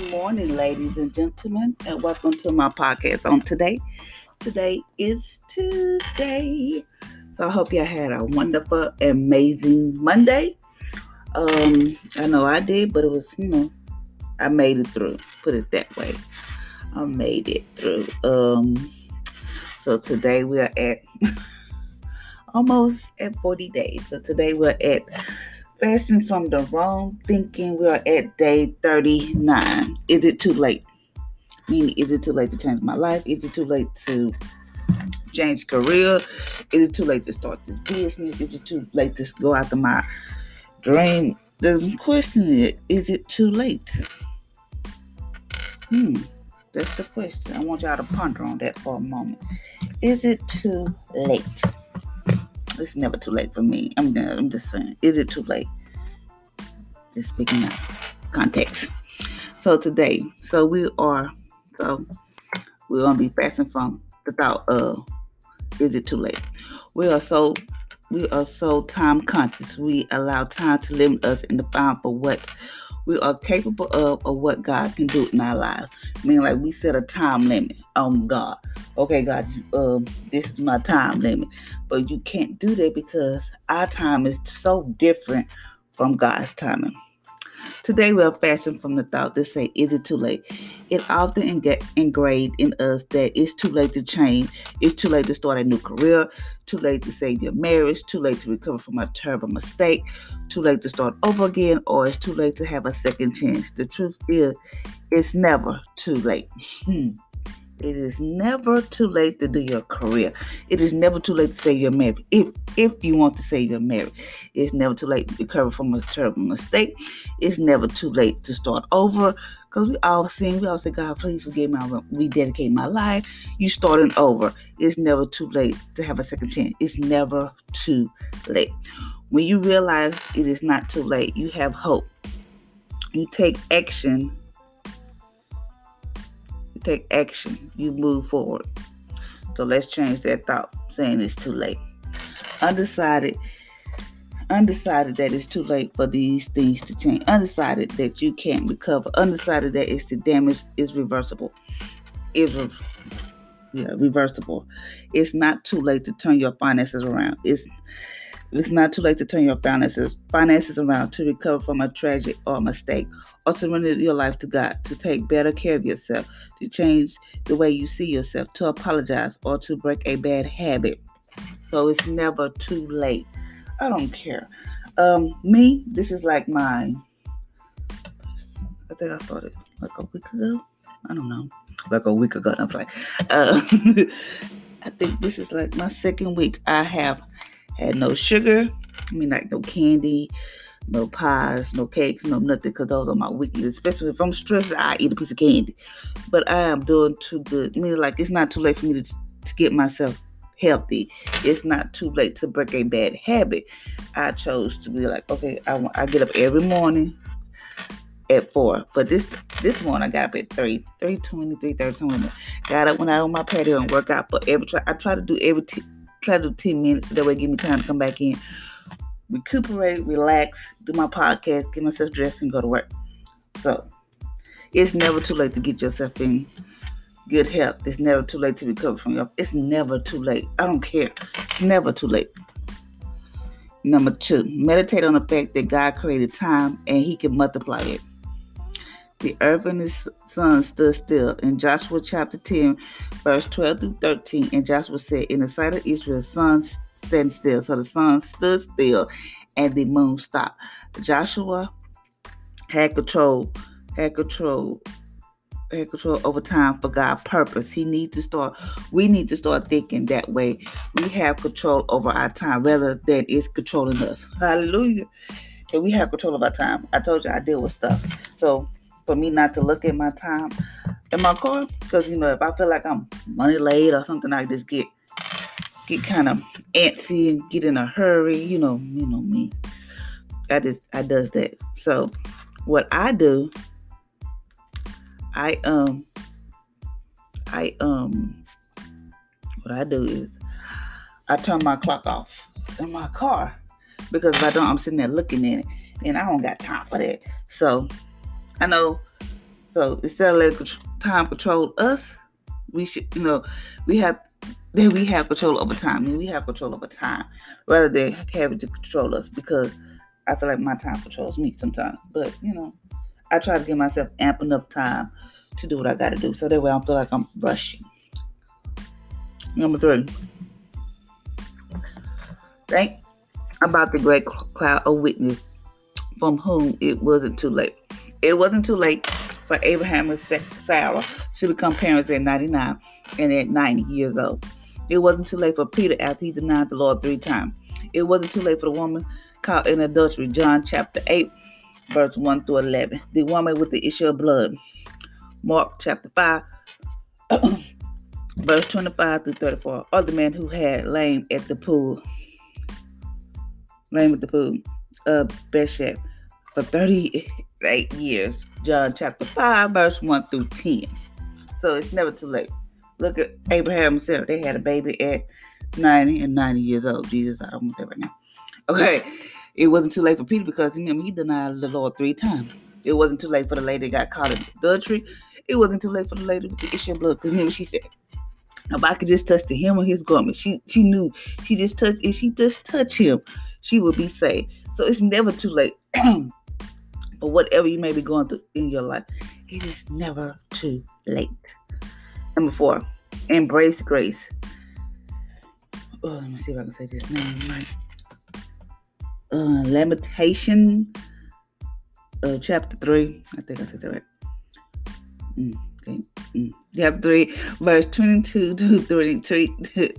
Good morning, ladies and gentlemen, and welcome to my podcast on today. Today is Tuesday, so I hope y'all had a wonderful, amazing Monday. I know I did, but it was, I made it through. Put it that way. I made it through. So today we are at almost at 40 days. So today we're at Fasting from the Wrong Thinking. We are at day 39. Is it too late? I mean, is it too late to change my life? Is it too late to change career? Is it too late to start this business? Is it too late to go after my dream? Doesn't question it. Is it too late? That's the question. I want y'all to ponder on that for a moment. Is it too late? It's never too late for me. I'm just saying, is it too late? Just speaking of context. So we're gonna be fasting from the thought of, is it too late? We are so time conscious. We allow time to limit us in the bound for what we are capable of or what God can do in our lives. Meaning, like, we set a time limit on God. Okay, God, this is my time limit. But you can't do that because our time is so different from God's timing. Today, we are fasting from the thought to say, is it too late? It often ingrained in us that it's too late to change. It's too late to start a new career. Too late to save your marriage. Too late to recover from a terrible mistake. Too late to start over again. Or it's too late to have a second chance. The truth is, it's never too late. It is never too late to do your career. It is never too late to save your marriage. If you want to save your marriage, it's never too late to recover from a terrible mistake. It's never too late to start over. Because we all say, God, please forgive my, rededicate my life. You starting over. It's never too late to have a second chance. It's never too late. When you realize it is not too late, you have hope. You take action. Take action. You move forward. So let's change that thought, saying it's too late. Undecided that it's too late for these things to change. Undecided that you can't recover. Undecided that it's the damage is reversible. Reversible. It's not too late to turn your finances around. It's not too late to turn your finances around, to recover from a tragedy or a mistake, or surrender your life to God, to take better care of yourself, to change the way you see yourself, to apologize, or to break a bad habit. So it's never too late. I don't care. Me, this is like mine. I think I started like a week ago. I don't know. Like a week ago. I'm like, I think this is like my second week. I have had no sugar, like no candy, no pies, no cakes, no nothing, because those are my weaknesses. Especially if I'm stressed, I eat a piece of candy. But I am doing too good. It's not too late for me to get myself healthy. It's not too late to break a bad habit. I chose to be like, okay, I get up every morning at 4. But this morning, I got up at 3:20, 3:30, something like that. Got up when I was on my patio and work out. But I try to do 10 minutes, so that way give me time to come back in, recuperate, relax, do my podcast, get myself dressed, and go to work. So it's never too late to get yourself in good health. It's never too late to recover from your... It's never too late. I don't care. It's never too late. Number 2, meditate on the fact that God created time and he can multiply it. The earth and his sun stood still. In Joshua chapter 10, verse 12 through 13, and Joshua said, in the sight of Israel, the sun stand still. So the sun stood still and the moon stopped. Joshua had control over time for God's purpose. We need to start thinking that way. We have control over our time rather than it's controlling us. Hallelujah. And we have control of our time. I told you I deal with stuff. So for me not to look at my time in my car, because if I feel like I'm money late or something, I just get kind of antsy and get in a hurry. You know me. I does that. So what I do, what I do is I turn my clock off in my car, because if I don't, I'm sitting there looking at it, and I don't got time for that. So I know So instead of letting time control us, we should, we have control over time. We have control over time rather than having to control us, because I feel like my time controls me sometimes. But, I try to give myself ample enough time to do what I got to do, so that way I don't feel like I'm rushing. Number 3. Think about the great cloud of witness from whom it wasn't too late. It wasn't too late for Abraham and Sarah to become parents at 99 and at 90 years old. It wasn't too late for Peter after he denied the Lord 3 times. It wasn't too late for the woman caught in adultery, John chapter 8, verse 1 through 11. The woman with the issue of blood, Mark chapter 5, verse 25 through 34. Or the man who had lame at the pool of Bethesda for 38 years, John chapter 5, verse 1 through 10. So it's never too late. Look at Abraham and Sarah. They had a baby at 90 and 90 years old. Jesus, I don't want that right now. Okay, it wasn't too late for Peter because, he denied the Lord 3 times. It wasn't too late for the lady that got caught in adultery. It wasn't too late for the lady with the issue of blood. Because remember, she said, if I could just touch the hem of his garment, she knew if she just touched him, she would be saved. So it's never too late for whatever you may be going through in your life. It is never too late. Number 4, embrace grace. Oh, let me see if I can say this name right. Lamentation chapter 3. I think I said that right. Chapter 3, verse 22 through 23.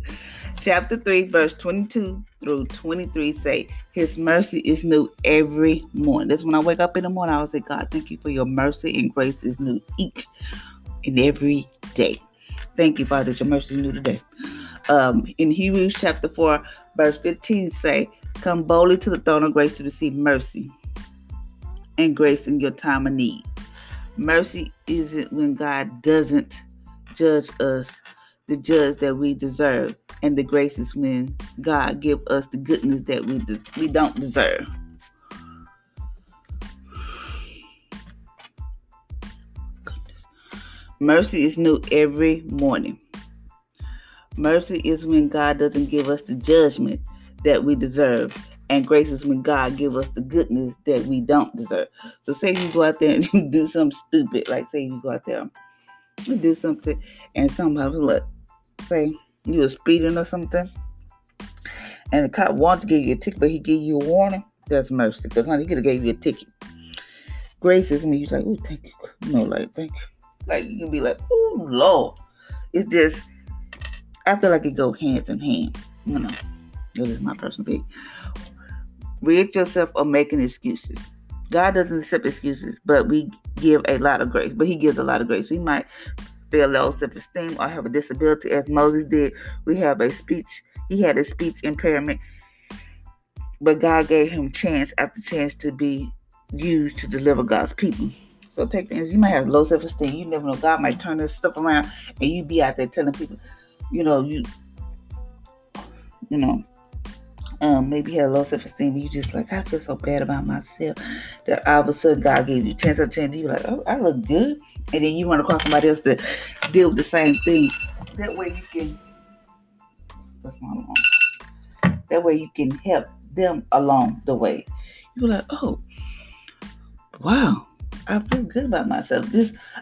Chapter 3, verse 22 through 23 say, his mercy is new every morning. That's when I wake up in the morning, I will say, God, thank you for your mercy and grace is new each and every day. Thank you, Father, that your mercy is new today. In Hebrews chapter 4, verse 15 say, come boldly to the throne of grace to receive mercy and grace in your time of need. Mercy isn't when God doesn't judge us the judge that we deserve, and the grace is when God give us the goodness that we don't deserve. Mercy is new every morning. Mercy is when God doesn't give us the judgment that we deserve, and grace is when God give us the goodness that we don't deserve. So say you go out there and you do something stupid, like say you go out there and do something, and somebody say you were speeding or something, and the cop wanted to give you a ticket, but he gave you a warning. That's mercy, because honey, he could have gave you a ticket. Grace is when you're like, oh, thank you, thank you, you can be like, oh Lord. It's just, I feel like it go hand in hand, This is my personal opinion. Rid yourself of making excuses. God doesn't accept excuses, but we give a lot of grace. But he gives a lot of grace. We might feel low self-esteem or have a disability, as Moses did. We have a speech. He had a speech impairment. But God gave him chance after chance to be used to deliver God's people. So take things. You might have low self-esteem. You never know. God might turn this stuff around and you be out there telling people, maybe you had low self-esteem, but you just like, I feel so bad about myself, that all of a sudden God gave you chance after chance. You like, oh, I look good. And then you run across somebody else to deal with the same thing. That way you can help them along the way. You're like, oh, wow, I feel good about myself.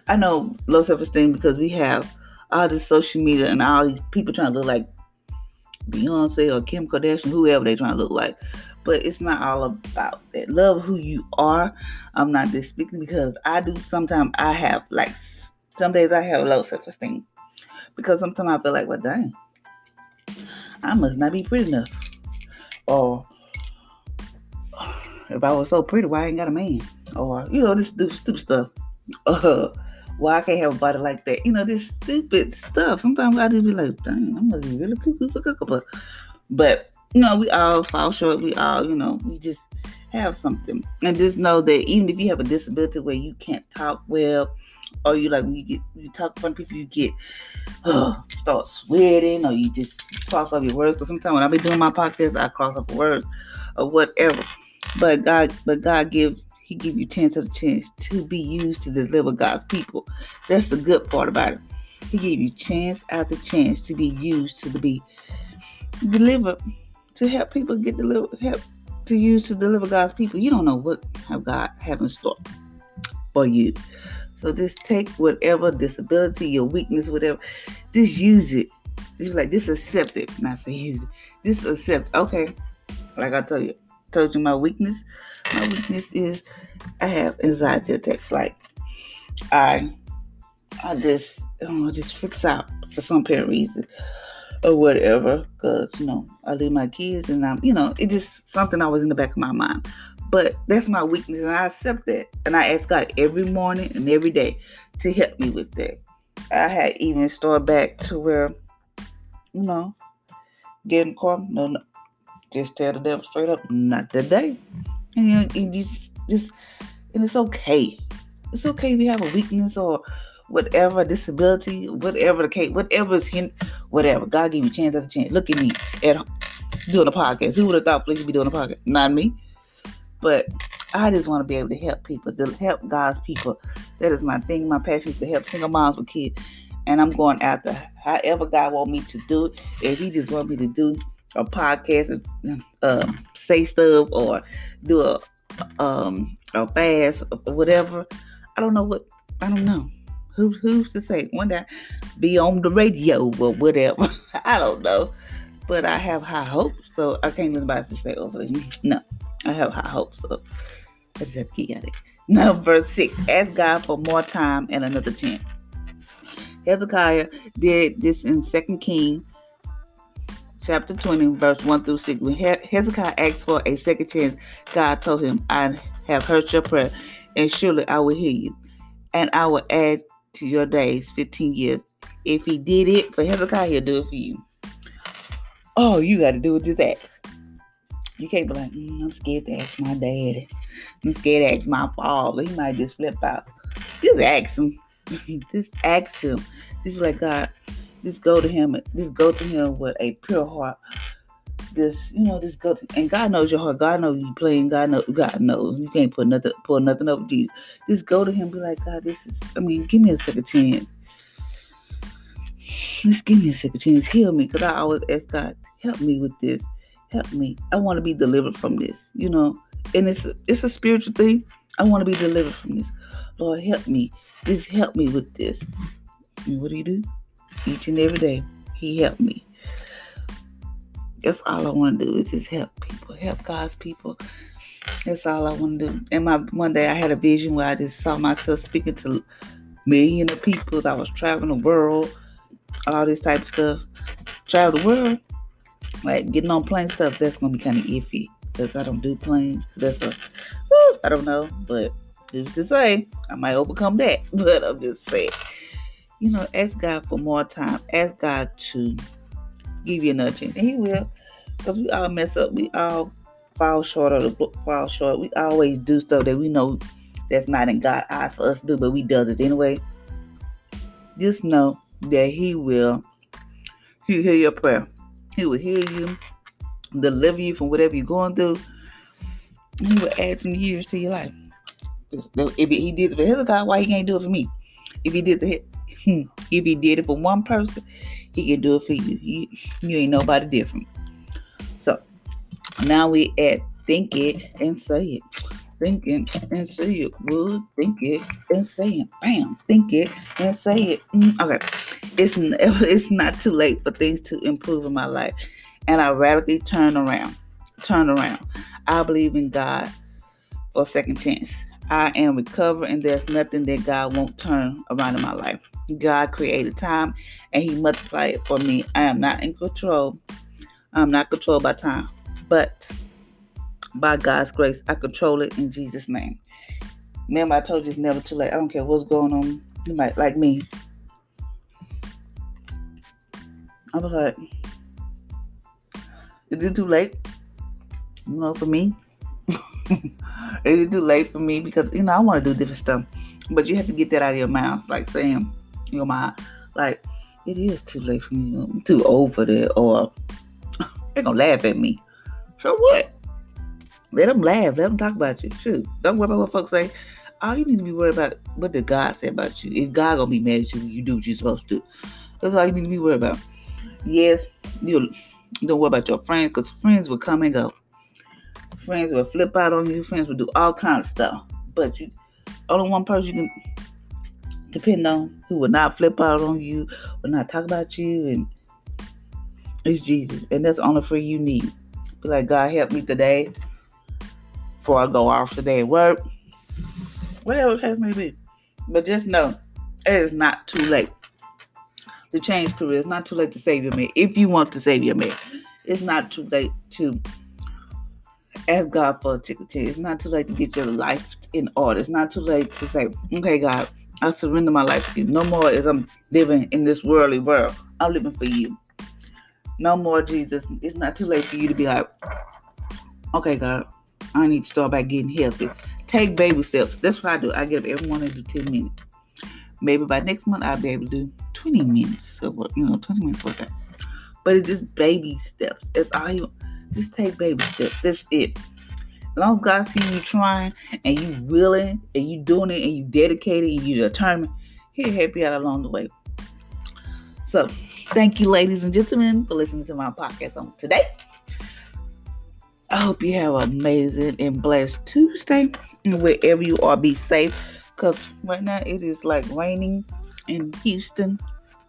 I know low self-esteem because we have all this social media and all these people trying to look like Beyonce or Kim Kardashian, whoever they trying to look like. But it's not all about that. Love who you are. I'm not just speaking because I do. Sometimes I have, some days I have low self-esteem. Because sometimes I feel like, well, dang, I must not be pretty enough. Or, if I was so pretty, why I ain't got a man? Or, this stupid stuff. Why I can't have a body like that? This stupid stuff. Sometimes I just be like, dang, I'm gonna be really cuckoo for cuckoo. But, we all fall short. We all, we just have something. And just know that even if you have a disability where you can't talk well, or you talk in front of people, you get, start sweating, or you just cross off your words. Because sometimes when I be doing my podcast, I cross off words or whatever. But God gives, He give you chance of the chance to be used to deliver God's people. That's the good part about it. He gave you chance after chance to be used to be delivered, to help people get delivered, help to use to deliver God's people. You don't know what God has in store for you. So just take whatever disability, your weakness, whatever, just use it. Just be like, just accept it. Not say use it. Just accept. Okay. Like I told you my weakness. My weakness is I have anxiety attacks. Like I just freaks out for some apparent reason or whatever. Cause I leave my kids and I'm, it's just something I was in the back of my mind. But that's my weakness and I accept that. And I ask God every morning and every day to help me with that. I had even started back to where, getting caught. No, just tell the devil straight up, not today. And you just, and it's okay. It's okay if you have a weakness or whatever, disability, whatever the case, whatever is hint, whatever. God gave you chance after chance. Look at me at doing a podcast. Who would have thought Fleece would be doing a podcast? Not me. But I just want to be able to help people, to help God's people. That is my thing. My passion is to help single moms with kids. And I'm going after however God want me to do it. If he just want me to do a podcast and say stuff or do a fast or whatever, I don't know. Who's to say? One day be on the radio or whatever. I don't know. But I have high hopes. So I can't let anybody say over you. No. I have high hopes. So I just have to get at it. Now, verse 6. Ask God for more time and another chance. Hezekiah did this in 2 Kings chapter 20, verse 1 through 6. When Hezekiah asked for a second chance, God told him, I have heard your prayer, and surely I will hear you, and I will add to your days 15 years. If he did it for Hezekiah, he'll do it for you. Oh, you got to do it, just ask. You can't be like, I'm scared to ask my daddy. I'm scared to ask my father. He might just flip out. Just ask him. Just be like, God, just go to him. Just go to him with a pure heart. Just go to, and God knows your heart. God knows you playing. God knows. You can't put nothing up with Jesus. Just go to him. Be like, God, give me a second chance. Just give me a second chance. Heal me. Because I always ask God, help me with this. Help me. I want to be delivered from this. And it's a spiritual thing. I want to be delivered from this. Lord, help me. Just help me with this. And what do? Each and every day, he helped me. That's all I want to do is just help people, help God's people. That's all I want to do. And one day I had a vision where I just saw myself speaking to millions of people. I was traveling the world, all this type of stuff. Travel the world, like getting on plane stuff, that's going to be kind of iffy because I don't do planes. I don't know, but who's to say, I might overcome that, but I'm just saying, ask God for more time. Ask God to give you another chance, and he will, because we all mess up. We all fall short. We always do stuff that we know that's not in God's eyes for us to do, but we does it anyway. Just know that he will. He'll hear your prayer. He will hear you, deliver you from whatever you're going through. He will add some years to your life. If he did it for Hezekiah, why he can't do it for me? If he did it for one person, he can do it for you. You ain't nobody different. So now we at think it and say it. Think it and say it. We'll think it and say it. Bam. Think it and say it. Okay. It's not too late for things to improve in my life. And I radically turn around. I believe in God for a second chance. I am recovered, and there's nothing that God won't turn around in my life. God created time, and he multiplied it for me. I am not in control. I'm not controlled by time, but by God's grace, I control it in Jesus' name. Remember, I told you it's never too late. I don't care what's going on. You might like me. I was like, is it too late? For me? Is it too late for me? Because, I want to do different stuff. But you have to get that out of your mouth. Like saying, it is too late for me. I'm too old for that. Or they're going to laugh at me. So what? Let them laugh. Let them talk about you. Shoot. Don't worry about what folks say. All you need to be worried about what did God say about you. Is God going to be mad at you when you do what you're supposed to do? That's all you need to be worried about. Yes, you don't worry about your friends, because friends will come and go. Friends will flip out on you. Friends will do all kinds of stuff. But you only one person you can depend on who will not flip out on you, will not talk about you, and it's Jesus. And that's the only friend you need. Be like, God, help me today before I go off today and work. Whatever the case may be. But just know, it is not too late to change careers. It's not too late to save your man. If you want to save your man, it's not too late to ask God for a chicken chance. It's not too late to get your life in order. It's not too late to say, okay, God, I surrender my life to you. No more as I'm living in this worldly world. I'm living for you. No more, Jesus. It's not too late for you to be like, okay, God, I need to start by getting healthy. Take baby steps. That's what I do. I get up every morning and do 10 minutes. Maybe by next month, I'll be able to do 20 minutes. So, 20 minutes for that. But it's just baby steps. That's all you. Just take baby steps. That's it. As long as God sees you trying and you willing and you doing it and you dedicated and you determined, He'll help you out along the way. So, thank you, ladies and gentlemen, for listening to my podcast on today. I hope you have an amazing and blessed Tuesday. And wherever you are, be safe. Because right now it is like raining in Houston.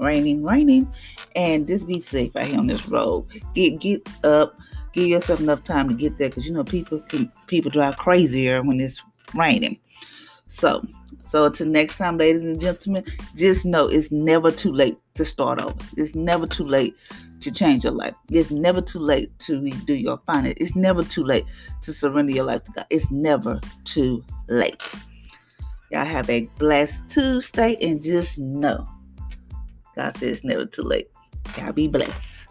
Raining. And just be safe out here on this road. Get up. Give yourself enough time to get there. Because, people drive crazier when it's raining. So until next time, ladies and gentlemen, just know it's never too late to start over. It's never too late to change your life. It's never too late to redo your finances. It's never too late to surrender your life to God. It's never too late. Y'all have a blessed Tuesday, and just know God says it's never too late. Y'all be blessed.